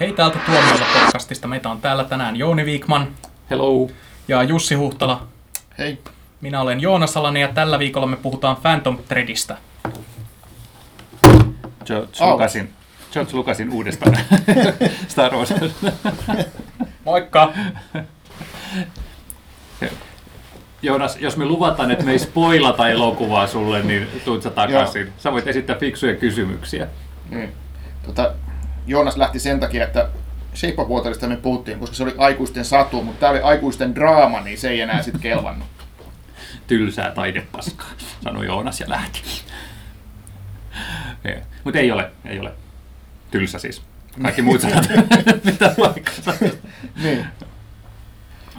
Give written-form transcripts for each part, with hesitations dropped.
Hei täältä Tuomiolla podcastista. Meitä on täällä tänään Jouni Viikman. Hello. Ja Jussi Huhtala. Hei. Minä olen Joona Salanen ja tällä viikolla me puhutaan Phantom Threadistä. George Lucasin uudestaan Star Wars. Moikka. Joonas, jos me luvataan, että me ei spoilata elokuvaa sulle, niin tuut sä takaisin. Sä voit esittää fiksuja kysymyksiä. Mm. Joonas lähti sen takia, että Shape of Waterista me puhuttiin, koska se oli aikuisten satu, mutta tää oli aikuisten draama, niin se ei enää sit kelvannut. Tylsää taidepaskaa, sanoi Joonas ja lähti. Mutta ei ole. Tylsä siis. Kaikki muut sanat, mitä paikassa. Niin.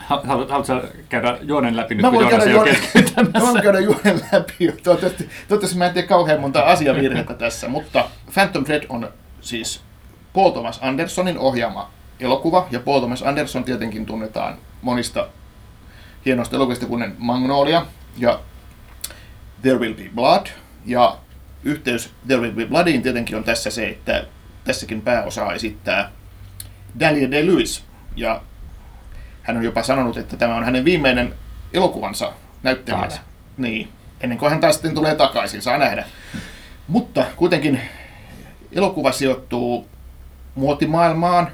Haluatko sä käydä juonen läpi nyt, kun Joonas ei ole keskeytämässä? Mä voin käydä juonen läpi. Toivottavasti mä en tee kauhean monta asiavirhettä tässä, mutta Phantom Thread on siis Paul Thomas Andersonin ohjaama elokuva, ja Paul Thomas Anderson tietenkin tunnetaan monista hienoista elokuvista, kuten Magnolia ja There Will Be Blood, ja yhteys There Will Be Bloodiin tietenkin on tässä se, että tässäkin pääosaa esittää Daniel Day-Lewis, ja hän on jopa sanonut, että tämä on hänen viimeinen elokuvansa näyttelijänä. Niin, ennen kuin hän taas sitten tulee takaisin, saa nähdä. Mutta kuitenkin elokuva sijoittuu muotimaailmaan,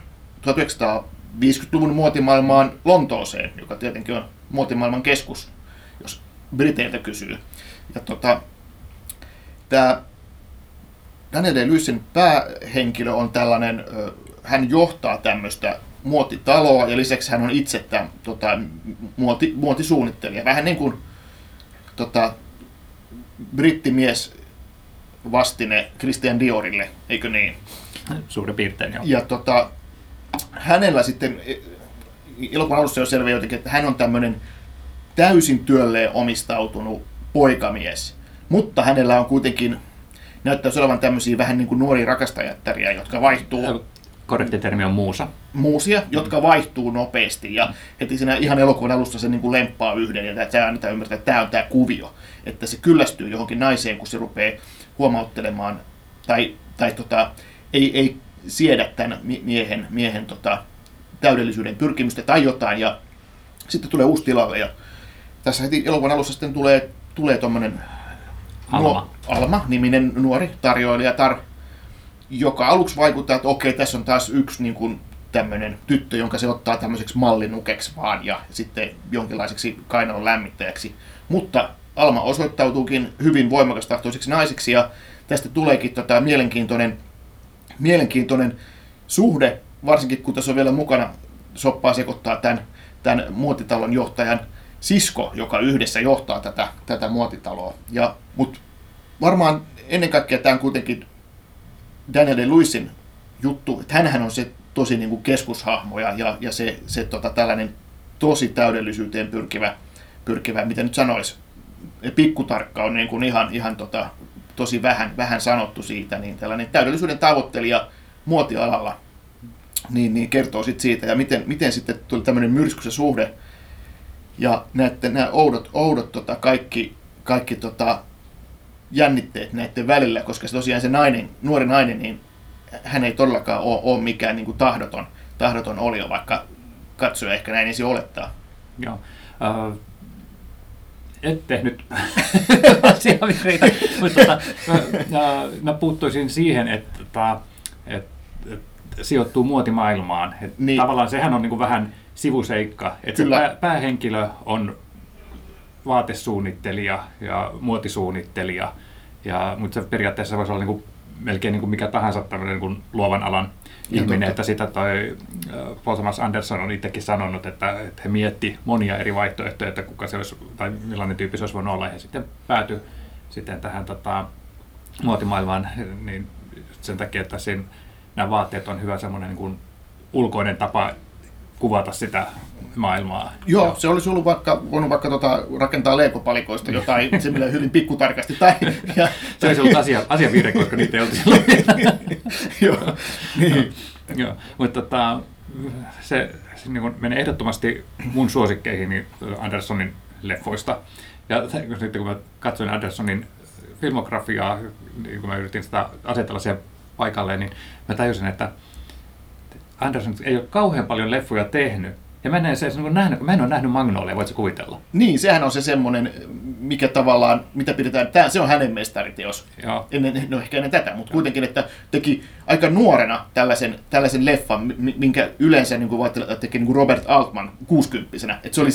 1950-luvun muotimaailmaan Lontooseen, joka tietenkin on muotimaailman keskus, jos Briteiltä kysyy. Ja tämä Daniel Day-Lewisin päähenkilö on tällainen, hän johtaa tämmöistä muotitaloa ja lisäksi hän on itse tämän, muotisuunnittelija. Vähän niin kuin brittimies vastine Christian Diorille, eikö niin? Suurin piirtein joo. Ja hänellä sitten elokuvan alussa jo selviää jotenkin, että hän on tämmöinen täysin työlleen omistautunut poikamies, mutta hänellä on kuitenkin, näyttäisi olevan tämmöisiä vähän niin kuin nuoria rakastajattaria, jotka vaihtuu. Korrekti termi on muusa. Muusia, jotka vaihtuu nopeasti ja heti siinä ihan elokuvan alussa se niin kuin lemppaa yhden ja tämä annetaan ymmärtää, että tämä on tämä kuvio, että se kyllästyy johonkin naiseen, kun se rupeaa huomauttelemaan tai ei siedä tämän miehen täydellisyyden pyrkimystä tai jotain ja sitten tulee uusi tilalle ja tässä heti elokuvan alussa sitten tulee tuommoinen Alma-niminen nuori tarjoilija, joka aluksi vaikuttaa, että okei, tässä on taas yksi niin kuin tämmöinen tyttö, jonka se ottaa tämmöiseksi mallinukeksi vaan ja sitten jonkinlaiseksi kainalon lämmittäjäksi. Mutta Alma osoittautuukin hyvin voimakastahtoiseksi naiseksi ja tästä tuleekin mielenkiintoinen suhde, varsinkin kun tässä on vielä mukana soppaa sekoittaa tämän muotitalon johtajan sisko, joka yhdessä johtaa tätä muotitaloa. Mutta varmaan ennen kaikkea tämä on kuitenkin Daniel Day-Lewisin juttu, että hänhän on se tosi niin kuin keskushahmo ja se tällainen tosi täydellisyyteen pyrkivä mitä nyt sanoisi, pikkutarkka on niin kuin ihan tosi vähän sanottu siitä, niin tällainen täydellisyyden tavoittelija muotialalla niin kertoo sit siitä ja miten sitten tuli tämmöinen myrskyssä suhde ja näette nämä oudot kaikki jännitteet näiden välillä, koska se tosiaan se nuori nainen, niin hän ei todellakaan ole mikään niin kuin tahdoton olio, vaikka katsoja ehkä näin ensin olettaa. Joo. Et tehnyt asiavirheitä, mutta mä puuttuisin siihen, että sijoittuu muotimaailmaan. Niin. Tavallaan sehän on niin kuin vähän sivuseikka, että se päähenkilö on vaatesuunnittelija ja muotisuunnittelija, mutta se periaatteessa voisi olla niin kuin melkein niin kuin mikä tahansa niin kuin luovan alan ihminen, että sitä toi Paul Thomas Anderson on itsekin sanonut, että he miettivät monia eri vaihtoehtoja, että kuka se olisi, tai millainen tyyppi se olisi voinut olla, ja sitten päätyi sitten tähän muotimaailmaan niin sen takia, että nämä vaatteet on hyvä semmoinen niin kuin ulkoinen tapa kuvata sitä maailmaa. Joo, se olisi ollut voinut rakentaa leikopalikoista jotain, se millä hyvin pikkutarkasti. Se olisi ollut asiavirhe, koska niitä ei oltu silloin. Joo, mutta se niin menee ehdottomasti mun suosikkeihin niin Andersonin leffoista. Ja sitten kun mä katsoin Andersonin filmografiaa, niin kun mä yritin sitä asetella siihen paikalleen, niin mä tajusin, että Anderson ei ole kauhean paljon leffuja tehnyt. Ja mä en ole nähnyt, kun mä en ole nähnyt Magnoliaa, voitko kuvitella? Niin, sehän on se semmoinen, mikä tavallaan, mitä pidetään, tää, se on hänen mestariteos. Joo. No ehkä ennen tätä, mutta kuitenkin, että teki aika nuorena tällaisen leffan, minkä yleensä niin kuin teki niin kuin Robert Altman 60-vuotiaana. Että se oli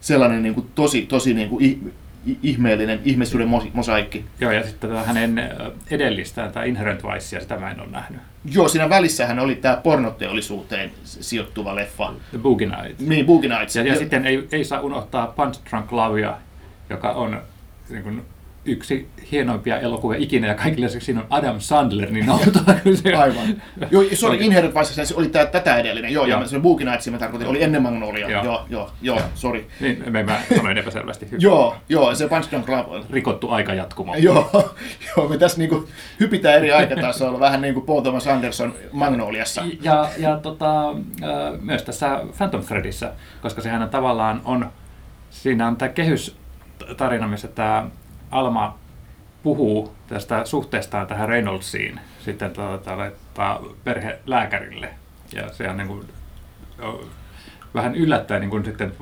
sellainen niin kuin tosi niin kuin ihmeellinen ihmeisyyden mosaikki. Joo, ja sitten hänen edellistään, tämä Inherent Vice, ja sitä mä en ole nähnyt. Joo, siinä välissähän oli tämä pornoteollisuuteen sijoittuva leffa. The Boogie Nights. Niin, Boogie Nights. Ja sitten ei saa unohtaa Punch-Drunk Lovea, joka on niin kuin yksi hienoimpia elokuvia ikinä, ja kaikille lisäksi siinä on Adam Sandler, niin nautaa se. Aivan. Joo, se oli Inherent Vice, se oli tätä edellinen. Joo, ja se Boogie Nights, mä tarkoitin, oli ennen Magnolia. Joo, sori. Niin, mä sanoin epäselvästi. Joo, se Punch-Drunk Love. Rikottu aikajatkumo. Joo, me tässä niinku hypitään eri aikatasoilla, vähän niin kuin Paul Thomas Anderson Magnoliassa. Ja myös tässä Phantom Threadissä, koska sehän tavallaan on, siinä on tämä kehystarina, missä tämä Alma puhuu tästä suhteestaan tähän Reynoldsiin, sitten laittaa perhelääkärille, ja se on niin kuin, vähän yllättäen niin kuin sitten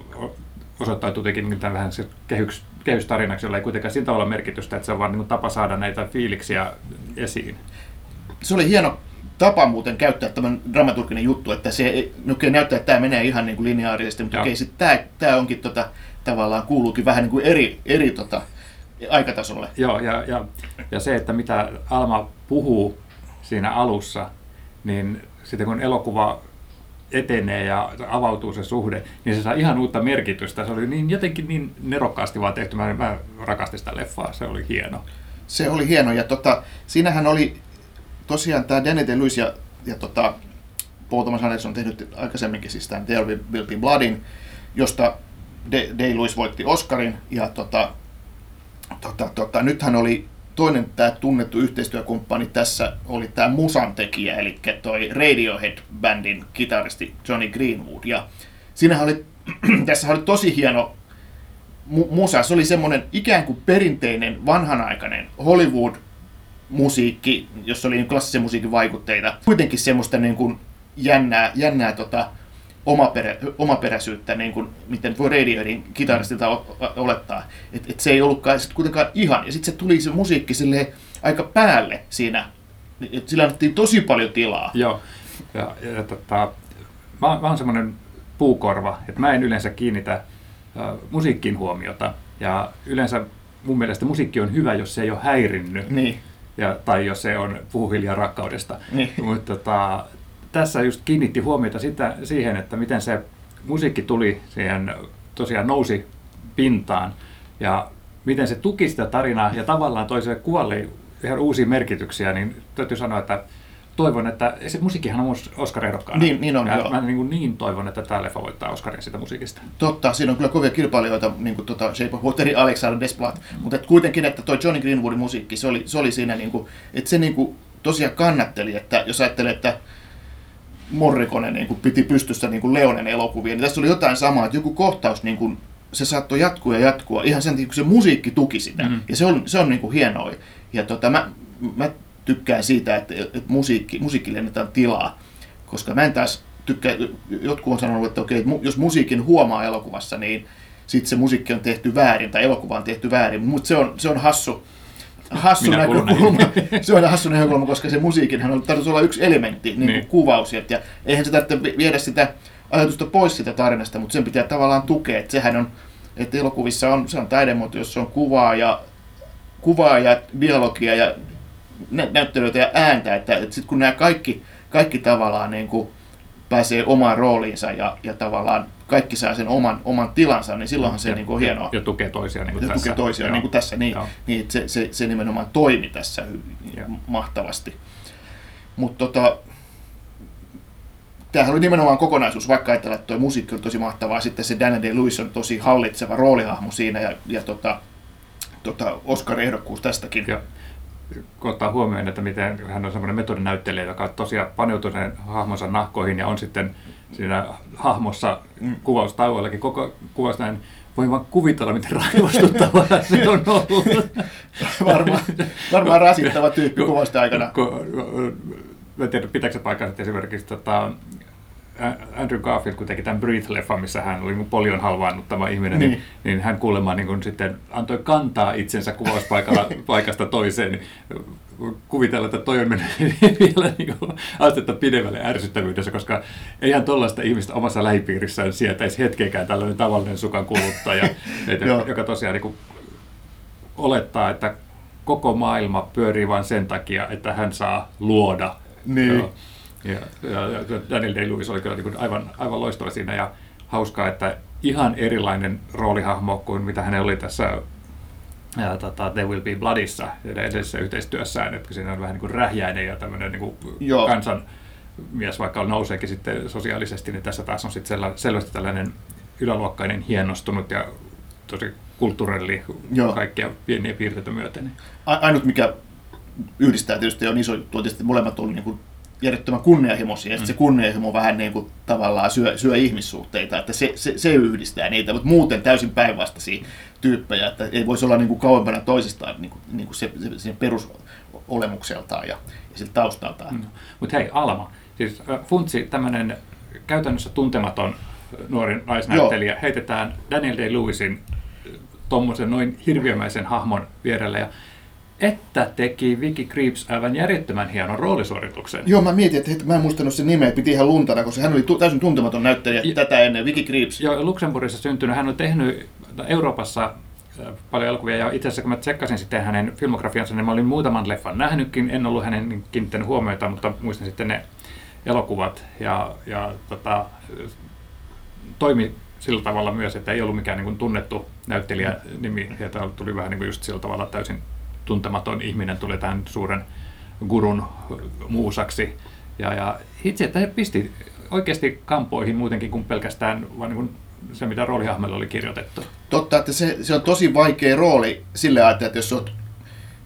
osoittautui jotenkin vähän se kehystarinaksi, jolla ei kuitenkaan sillä tavalla merkitystä, että se on vaan niin kuin tapa saada näitä fiiliksiä esiin. Se oli hieno tapa muuten käyttää tämän dramaturginen juttu, että se näyttää, että tämä menee ihan niin kuin lineaarisesti, mutta okei, tämä onkin tavallaan kuuluukin vähän niin kuin eri aikatasolle. Joo, ja se, että mitä Alma puhuu siinä alussa, niin sitten kun elokuva etenee ja avautuu se suhde, niin se saa ihan uutta merkitystä. Se oli niin, jotenkin niin nerokkaasti vaan tehty. Mä rakastin sitä leffaa, se oli hieno. Se oli hieno, ja siinähän oli tosiaan tämä Daniel Day-Lewis ja Paul Thomas Anderson on tehnyt aikaisemminkin siis tämän There Will Be Bloodin, josta Day-Lewis voitti Oscarin, ja nythän oli toinen tämä tunnettu yhteistyökumppani tässä, oli tämä musantekijä, eli toi Radiohead-bändin kitaristi Johnny Greenwood. Ja siinähän oli, tässä oli tosi hieno musa, se oli semmoinen ikään kuin perinteinen, vanhanaikainen Hollywood-musiikki, jossa oli klassisen musiikin vaikutteita. Kuitenkin semmoista niin kuin jännää omaperäisyyttä, niin kuin, miten voi Radioheadin kitaristilta olettaa. Et se ei ollutkaan sit kuitenkaan ihan. Ja sitten se tuli se musiikki silleen aika päälle siinä. Et sillä annettiin tosi paljon tilaa. Joo. Mä oon semmoinen puukorva, että mä en yleensä kiinnitä musiikkiin huomiota. Ja yleensä mun mielestä musiikki on hyvä, jos se ei ole häirinnyt. Niin. Tai jos se on puhu hiljaa rakkaudesta. Niin. Mutta tässä just kiinnitti huomiota siihen, että miten se musiikki tuli siihen, tosiaan nousi pintaan ja miten se tuki sitä tarinaa ja tavallaan toi sille kuvalle ihan uusia merkityksiä, niin täytyy sanoa, että toivon, että se musiikkihan on Oscar-ehdokkaana. Niin on, joo. Mä niin toivon, että tämä leffa voittaa Oscarin siitä musiikista. Totta, siinä on kyllä kovia kilpailijoita, niin kuin Shape of Water, Alexander Desplat, mutta kuitenkin, että toi Johnny Greenwoodin musiikki, se oli siinä, niin kuin, että se niin kuin tosiaan kannatteli, että jos ajattelee, että Morricone niin kuin piti pystyssä niin kuin Leonen elokuvia, niin tässä oli jotain samaa, että joku kohtaus, niin kuin, se saattoi jatkua ja jatkua, ihan sen takia, kun se musiikki tuki sitä, ja se on niin kuin hienoa. Ja mä tykkään siitä, että musiikille annetaan tilaa, koska mä en taas tykkää, jotkut on sanonut, että okei, jos musiikin huomaa elokuvassa, niin sitten se musiikki on tehty väärin, tai elokuva on tehty väärin, mutta se on hassu näkökulma. Se on hassu näkökulma, koska se musiikinhan on tarvitsisi olla yksi elementti, niin kuin kuvaus. Ja eihän se tarvitse viedä sitä ajatusta pois sitä tarinasta, mutta sen pitää tavallaan tukea. Että sehän on, että elokuvissa se on taidemuoto, jossa on kuvaa ja dialogia ja näyttelyitä ja ääntä. Että sitten kun nämä kaikki tavallaan niin kuin pääsee omaan rooliinsa ja tavallaan kaikki saa sen oman tilansa, niin silloinhan se niin kuin on hienoa. Ja tukee toisiaan niin kuin tässä. Niin että se nimenomaan toimi tässä mahtavasti. Mutta tämähän oli nimenomaan kokonaisuus, vaikka ajatellaan, että tuo musiikki on tosi mahtavaa. Sitten se Daniel Day-Lewis on tosi hallitseva roolihahmo siinä ja Oscar-ehdokkuus tästäkin. Ja kun ottaa huomioon, että miten hän on semmoinen metodinäyttelijä, joka tosiaan paneutuu sen hahmonsa nahkoihin ja on sitten siinä hahmossa kuvaustauollakin koko kuvasta, niin voin vaan kuvitella, miten raivostuttavaa se on ollut. Varmaan rasittava tyyppi kuvausta aikana. en tiedä pitääkö se paikkaa, että esimerkiksi Andrew Garfield, kun teki tämän Breathe-leffan, missä hän oli polion halvaannuttava ihminen, niin hän kuulemma niin sitten antoi kantaa itsensä kuvauspaikasta toiseen. Kuvitella, että toi on mennyt vielä niin kuin astetta pidemmälle ärsyttävyydessä, koska eihän tuollaista ihmistä omassa lähipiirissään sietäisi hetkeäkään tällainen tavallinen sukan kuluttaja, joka tosiaan niin kuin olettaa, että koko maailma pyörii vain sen takia, että hän saa luoda. Niin. Ja Daniel Day-Lewis oli kyllä niin aivan loistava siinä ja hauskaa, että ihan erilainen roolihahmo kuin mitä hän oli tässä There Will Be Bloodissa edellisessä yhteistyössään, että siinä on vähän niin kuin rähjäinen ja tämmöinen niin kuin kansanmies, vaikka nouseekin sitten sosiaalisesti, niin tässä taas on sitten selvästi tällainen yläluokkainen, hienostunut ja tosi kulttuurelli kaikkia pieniä piirteitä myöten. Ainut mikä yhdistää tietysti on iso juttu, tietysti molemmat oli niin kuin järjettömän kunnianhimoisia, ja se kunnianhimo vähän niin kuin tavallaan syö ihmissuhteita, että se yhdistää niitä, mutta muuten täysin päinvastaisia tyyppejä, että ei voisi olla niin kuin kauempana toisistaan niin kuin se perusolemukseltaan ja siltä taustaltaan. Mutta hei Alma, siis funtsi tämmöinen käytännössä tuntematon nuori naisnäyttelijä, heitetään Daniel Day-Lewisin tommosen noin hirviömäisen hahmon vierelle ja että teki Vicky Krieps aivan järjettömän hienon roolisuorituksen. Joo, mä mietin, että mä en muistanut sen nimeä, piti ihan luntana, koska hän oli täysin tuntematon näyttelijä tätä ennen, Vicky Krieps. Joo, Luxemburgissa syntynyt, hän on tehnyt Euroopassa paljon elokuvia ja itse asiassa kun mä tsekkasin sitten hänen filmografiansa, niin mä olin muutaman leffan nähnytkin, en ollut hänen kiinnittänyt huomiota, mutta muistan sitten ne elokuvat ja toimi sillä tavalla myös, että ei ollut mikään niin kuin tunnettu näyttelijä nimi ja tuli vähän niin kuin just sillä tavalla täysin tuntematon ihminen tuli tämän suuren gurun muusaksi. Ja itse, että he pisti oikeasti kampoihin muutenkin kuin pelkästään vaan niin kuin se, mitä roolihahmella oli kirjoitettu. Totta, että se on tosi vaikea rooli sillä ajatella, että jos olet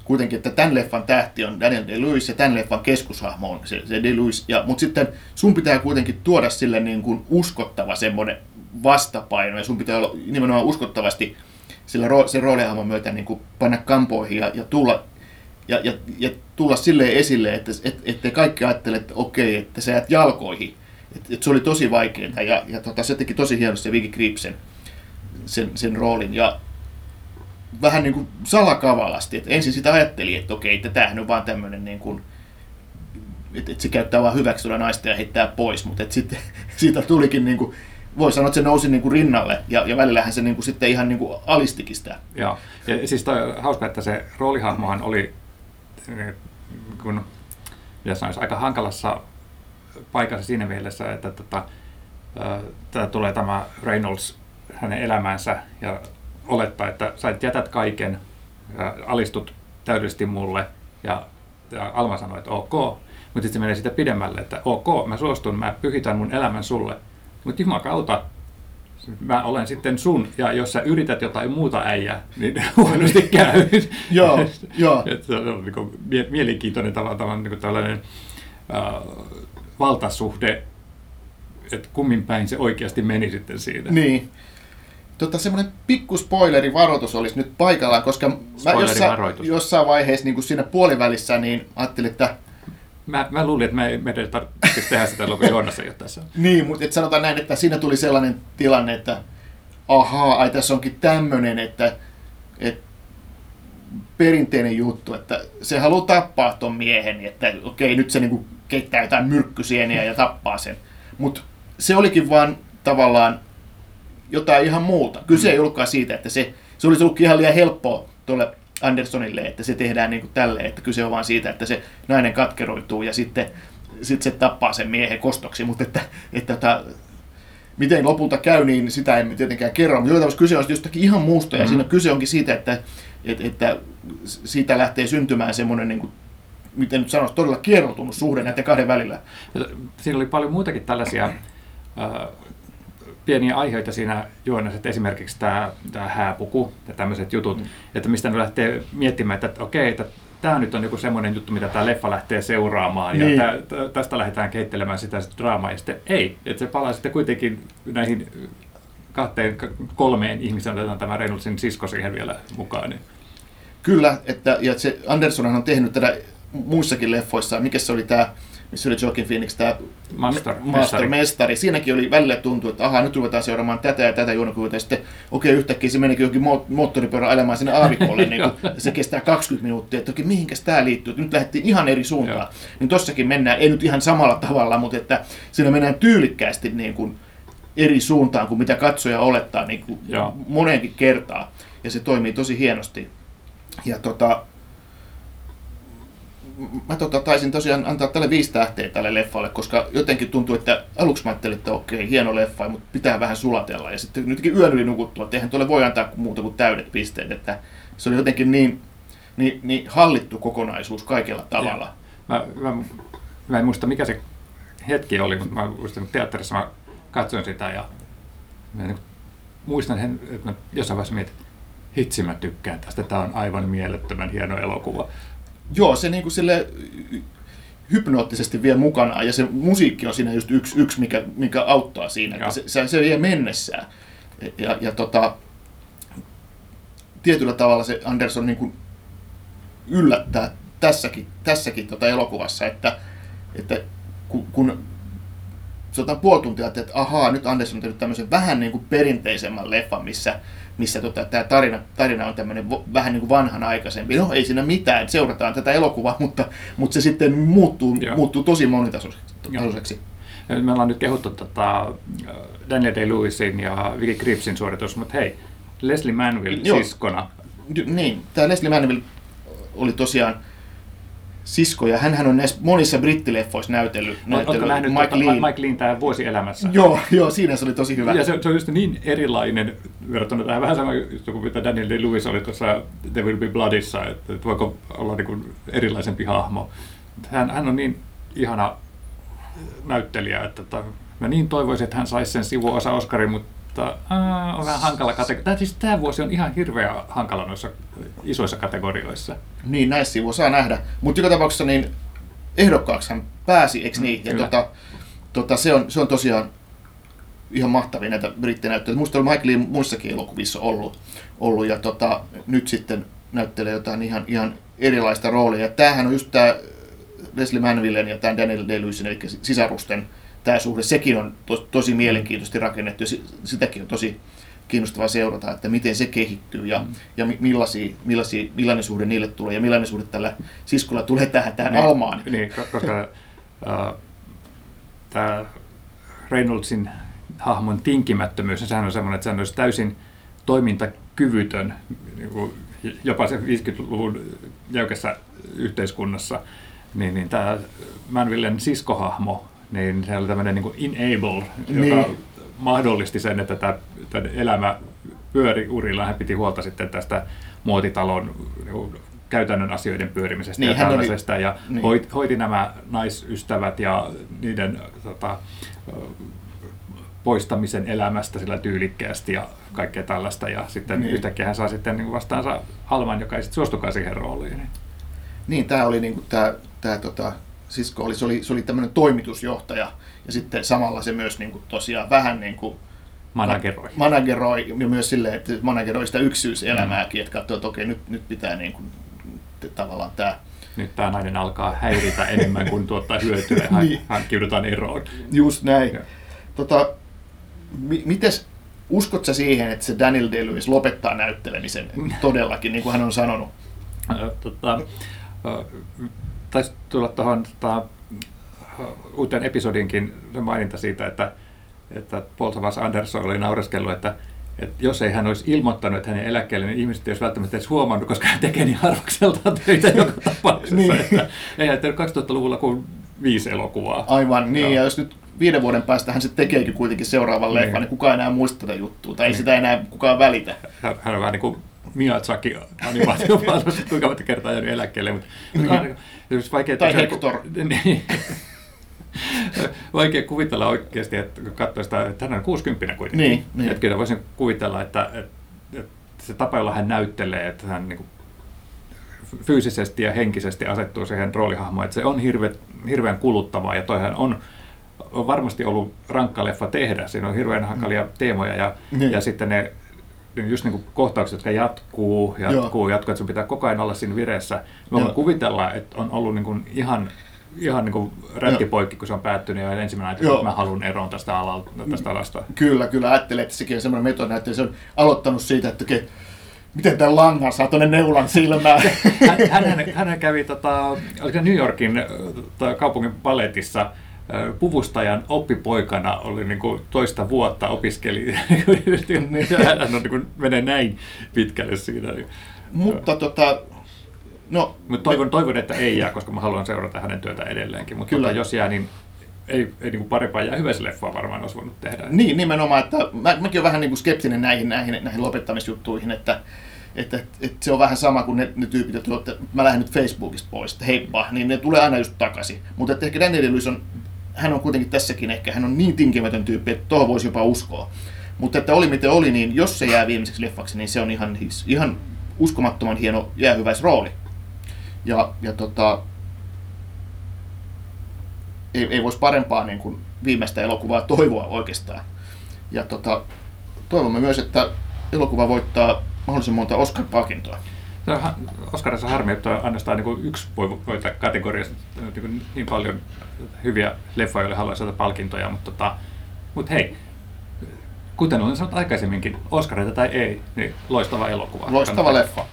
kuitenkin, että tämän leffan tähti on Daniel Day-Lewis ja tämän leffan keskushahmo on se Day-Lewis. Mutta sitten sun pitää kuitenkin tuoda sille niin kuin uskottava semmoinen vastapaino ja sun pitää olla nimenomaan uskottavasti sen roolihahmon myötä niin kuin panna kampoihin ja tulla silleen esille, että kaikki ajattele, että okei, että sä jäät jalkoihin. Et se oli tosi vaikeaa ja se teki tosi hienosti se Vicky Kriepsen sen roolin ja vähän niin kuin salakavalasti. Et ensin sitä ajatteli, että okei, että tämähän on vaan tämmöinen, niin kuin, että se käyttää vaan hyväksi tuolla naista ja heittää pois, mutta sitten siitä tulikin niin kuin, voi sanoa, että se nousi niinku rinnalle ja välillähän se niinku sitten ihan niinku alistikin sitä. Joo. Ja siis hauska, että se roolihahmohan oli kun, aika hankalassa paikassa siinä mielessä, että tulee tämä Reynolds hänen elämäänsä ja olettaa, että sä et jätät kaiken, alistut täydellisesti mulle ja Alma sanoi, että ok, mutta sitten se menee sitä pidemmälle, että ok, mä suostun, mä pyhitän mun elämän sulle. Mutta jumakauta, mä olen sitten sun, ja jos sä yrität jotain muuta äijää, niin huonosti käy. Joo. Se on niinku mielenkiintoinen tavallaan niinku tällainen valtasuhde, että kummin päin se oikeasti meni sitten siinä. Niin. Semmoinen pikku spoilerivaroitus olisi nyt paikallaan, koska mä jossain vaiheessa niin siinä puolivälissä niin ajattelin, että Mä luulin, että meidän ei tarvitse tehdä sitä loppuun, Joonassa ei ole tässä. Niin, mutta sanotaan näin, että siinä tuli sellainen tilanne, että ai tässä onkin tämmöinen, että perinteinen juttu, että se haluaa tappaa ton miehen, että okei, nyt se niinku keittää jotain myrkkysieniä ja tappaa sen. Mutta se olikin vaan tavallaan jotain ihan muuta. Kyse ei ollutkaan siitä, että se olisi ollutkin ihan liian helppoa tuolle Andersonille, että se tehdään niin kuin tälleen, että kyse on vaan siitä, että se nainen katkeroituu ja sitten se tappaa sen miehen kostoksi, mutta että miten lopulta käy, niin sitä emme tietenkään kerro, mutta jotain kyse on jostakin ihan muusta ja siinä kyse onkin siitä, että siitä lähtee syntymään semmoinen, niin kuin, miten nyt sanoisi, todella kieroutunut suhde näiden kahden välillä. Siinä oli paljon muitakin tällaisia pieniä aiheita siinä juonessa, että esimerkiksi tämä hääpuku ja tämmöiset jutut, että mistä ne lähtee miettimään, että okei, että tämä nyt on joku semmoinen juttu, mitä tämä leffa lähtee seuraamaan niin. Ja tästä lähdetään kehittelemään sitä draamaa ja sitten ei, että se palaa sitten kuitenkin näihin kolmeen ihmiseen, otetaan tämä Reynoldsin sisko siihen vielä mukaan. Niin. Kyllä, että se Andersonhan on tehnyt tätä muissakin leffoissa, mikä se oli tämä missä oli Joaquin Phoenix tämä mestari. Siinäkin oli välillä tuntuu, että aha, nyt ruvetaan seuraamaan tätä ja tätä juonokuvia, ja sitten okei, yhtäkkiä se menikin johonkin moottoripyörän elämään sinne aavikolle, niin kun se kestää 20 minuuttia, että okei, mihinkäs tämä liittyy, nyt lähdettiin ihan eri suuntaan. Niin tossakin mennään, ei nyt ihan samalla tavalla, mutta että siinä mennään tyylikkäästi niin kuin eri suuntaan kuin mitä katsoja olettaa niin kuin moneenkin kertaa, ja se toimii tosi hienosti. Ja Mä taisin tosiaan antaa tälle 5 tähteä tälle leffalle, koska jotenkin tuntuu, että aluksi mä ajattelin, että okei, hieno leffa, mutta pitää vähän sulatella. Ja sitten nytkin yön yli nukuttua, että eihän tuolle voi antaa muuta kuin täydet pisteet. Että se oli jotenkin niin hallittu kokonaisuus kaikella tavalla. Mä en muista, mikä se hetki oli, mutta mä muistan, että teatterissa mä katsoin sitä ja mä muistan, että mä jossain vaiheessa mietin, että hitsi mä tykkään tästä, tämä on aivan mielettömän hieno elokuva. Joo, se niinku sille hypnoottisesti vie mukana ja se musiikki on siinä just yksi mikä auttaa siinä, että se vie mennessään. Ja tietyllä tavalla se Anderson niinku yllättää tässäkin elokuvassa, että kun sanotaan puoli tuntia, että ahaa, nyt Anderson on tehnyt tämmöisen vähän niinku perinteisemmän leffan, missä tämä tarina on tämmöinen vähän niin kuin vanhanaikaisempi. No ei siinä mitään, seurataan tätä elokuvaa, mutta se sitten muuttuu tosi monitasoiseksi. Me ollaan nyt kehuttu Daniel Day-Lewisin ja Vicky Kriepsin suoritus, mutta hei, Leslie Manville siskona. Niin, tämä Leslie Manville oli tosiaan sisko, ja hänhän on näissä monissa brittileffoissa näytellyt Mike Leighin tämä Vuosi elämässä. Joo, siinä se oli tosi hyvä. Ja se on just niin erilainen verrattuna tähän, vähän sama kuin mitä Daniel Day-Lewis oli tuossa There Will Be Bloodissa, että voiko olla niin kuin erilaisempi hahmo. Hän on niin ihana näyttelijä, että mä niin toivoisin, että hän saisi sen sivuosa Oscarin, mutta on vähän hankala kategoria. Siis tämä vuosi on ihan hirveä hankala noissa isoissa kategorioissa. Niin, näissä sivua saa nähdä. Mutta joka tapauksessa niin ehdokkaaksi hän pääsi, eikö niin? Ja se on tosiaan ihan mahtavia näitä brittinäyttöjä. Musta on Mike Leigh muissakin elokuvissa ollut ja nyt sitten näyttelee jotain ihan erilaista roolia. Ja tämähän on just tämä Leslie Manvillen ja tämän Daniel Day-Lewisin, eli sisarusten tämä suhde, sekin on tosi mielenkiintoisesti rakennettu ja sitäkin on tosi kiinnostavaa seurata, että miten se kehittyy ja millainen suhde niille tulee ja millainen suhde tällä siskolla tulee tähän Almaan. Niin, koska tämä Reynoldsin hahmon tinkimättömyys, sehän on semmoinen, että sehän olisi täysin toimintakyvytön jopa se 50-luvun jäykässä yhteiskunnassa, niin tämä Manvillen siskohahmo, niin se oli tämmöinen niin kuin enable, joka mahdollisti sen, että tämä elämä pyöri urilla. Hän piti huolta sitten tästä muotitalon käytännön asioiden pyörimisestä ja tällaisesta. Ja hoiti nämä naisystävät ja niiden poistamisen elämästä sillä tyylikkäästi ja kaikkea tällaista. Ja sitten yhtäkkiä hän saa sitten vastaansa Alman, joka ei sitten suostukaan siihen rooliin. Niin, tämä oli niin kuin tämä sisko oli, se oli tämmöinen toimitusjohtaja ja sitten samalla se myös niin kuin tosiaan vähän niin kuin manageroi ja myös silleen, että manageroi sitä yksityiselämääkin, että katsoo, että okei, nyt pitää niin kuin tavallaan nyt tämä nainen alkaa häiritä enemmän kuin tuottaa hyötyä ja hankkiudutaan eroon. Just näin. Mites uskotko sä siihen, että se Daniel Day-Lewis lopettaa näyttelemisen todellakin, niin kuin hän on sanonut? Taisi tulla tuohon uuteen episodinkin maininta siitä, että Paul Thomas Anderson oli naureskellut, että jos ei hän olisi ilmoittanut, että hänen eläkkeelle, niin ihmiset ei olisi välttämättä edes huomannut, koska hän tekee niin harvakseltaan töitä joka tapauksessa. Ei hän tehnyt 2000-luvulla kuin 5 elokuvaa. Aivan, niin, ja jos nyt 5 vuoden päästä hän sitten tekeekin kuitenkin seuraavan leffan, niin kukaan enää muista tätä juttua, tai ei sitä enää kukaan välitä. Hän on vähän niin kuin Miyazaki animaatiopalvelussa, kuinka monta kertaa jäänyt eläkkeelle, mutta vaikea, tai Hector. Vaikea kuvitella oikeasti, että kun katsoo sitä, että hän on 60 kuitenkin. Niin. Että kyllä voisin kuvitella, että se tapa, jolla hän näyttelee, että hän niin kuin fyysisesti ja henkisesti asettuu siihen roolihahmoon, että se on hirveän kuluttavaa ja toihan on varmasti ollut rankka leffa tehdä. Siinä on hirveän hankalia teemoja ja sitten ne just niin kuin kohtaukset, jotka jatkuu, että sun pitää koko ajan olla siinä vireessä. Mä voin kuvitella, että on ollut niin kuin ihan ihan niin rätkipoikki, kun se on päättynyt ja ensimmäinen ajattelin, että mä haluan eroon tästä alasta. Kyllä, ajattelin, että sekin on semmoinen metodi, että se on aloittanut siitä, että miten tämän langan saa tuonne neulan silmään. Hän kävi New Yorkin kaupungin paletissa puvustajan oppipoikana, oli niin kuin toista vuotta opiskeli. Hän on, niin kuin, menee näin pitkälle siinä. Mutta no, toivon, että ei jää, koska mä haluan seurata hänen työtä edelleenkin, mutta jos jää, niin ei niin parempaa jää hyvässä leffaa varmaan olisi voinut tehdä. Niin, nimenomaan, että mäkin olen vähän niin kuin skeptinen näihin lopettamisjuttuihin, että se on vähän sama kuin ne tyypit, että mä lähden nyt Facebookista pois, että heippa, niin ne tulee aina just takaisin. Mutta että ehkä Daniel Day-Lewis hän on kuitenkin tässäkin ehkä, hän on niin tinkimätön tyyppi, että tuohon voisi jopa uskoa. Mutta että oli miten oli, niin jos se jää viimeiseksi leffaksi, niin se on ihan uskomattoman hieno jäähyväisrooli. Ja ei voisi parempaa niin kuin viimeistä elokuvaa toivoa oikeastaan. Ja toivomme myös, että elokuva voittaa mahdollisimman monta Oscar-palkintoa. Oscarissa on harmi, että ainoastaan niin yksi voi voittaa kategoriassa niin paljon hyviä leffoja, joille haluaisi saada palkintoja, mutta hei. Kuten olen sanonut aikaisemminkin, Oscarita tai ei, niin loistava elokuva. Loistava leffa.